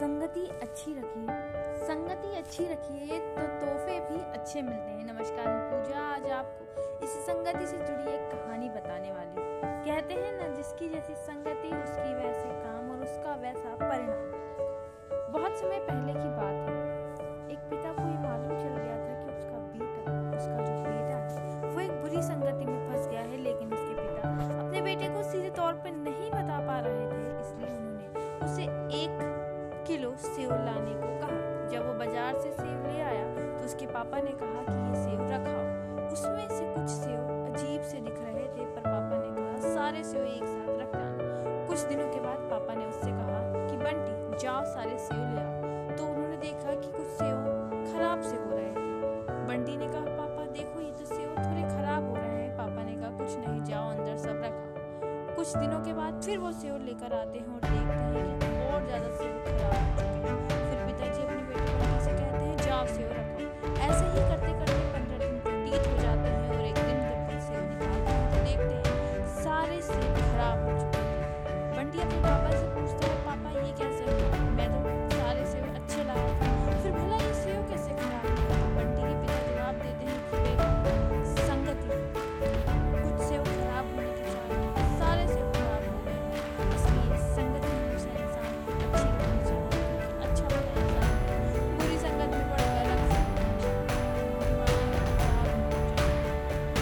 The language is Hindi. संगति अच्छी रखिए, संगति अच्छी रखिए तो तोहफे भी अच्छे मिलते हैं। नमस्कार पूजा, आज आपको इस संगति से जुड़ी एक कहानी बताने वाली। कहते हैं ना, जिसकी जैसी संगति उसकी वैसे काम और उसका वैसा परिणाम। बहुत समय पहले की बात है, एक पिता को ये मालूम चल गया था कि उसका जो बेटा वो एक बुरी संगति में फंस गया है, लेकिन उसके पिता अपने बेटे को सीधे तौर पर नहीं बता पा रहे थे, इसलिए उन्होंने उसे 1 किलो सेब लाने को कहा। जब वो बाजार से सेब ले आया तो उसके पापा ने कहा कि ये सेब रखाओ। उसमें से कुछ सेब अजीब से दिख रहे थे, पर पापा ने कहा सारे सेब एक साथ रख देना। कुछ दिनों के बाद पापा ने उससे कहा कि बंटी जाओ सारे सेब ले आओ, तो उन्होंने देखा कि कुछ सेब खराब से हो रहे थे। बंटी ने कहा पापा देखो ये तो सेब थोड़े खराब हो रहे हैं। पापा ने कहा कुछ नहीं, जाओ अंदर सब रखा। कुछ दिनों के बाद फिर वो सेब लेकर आते हैं और देखते हैं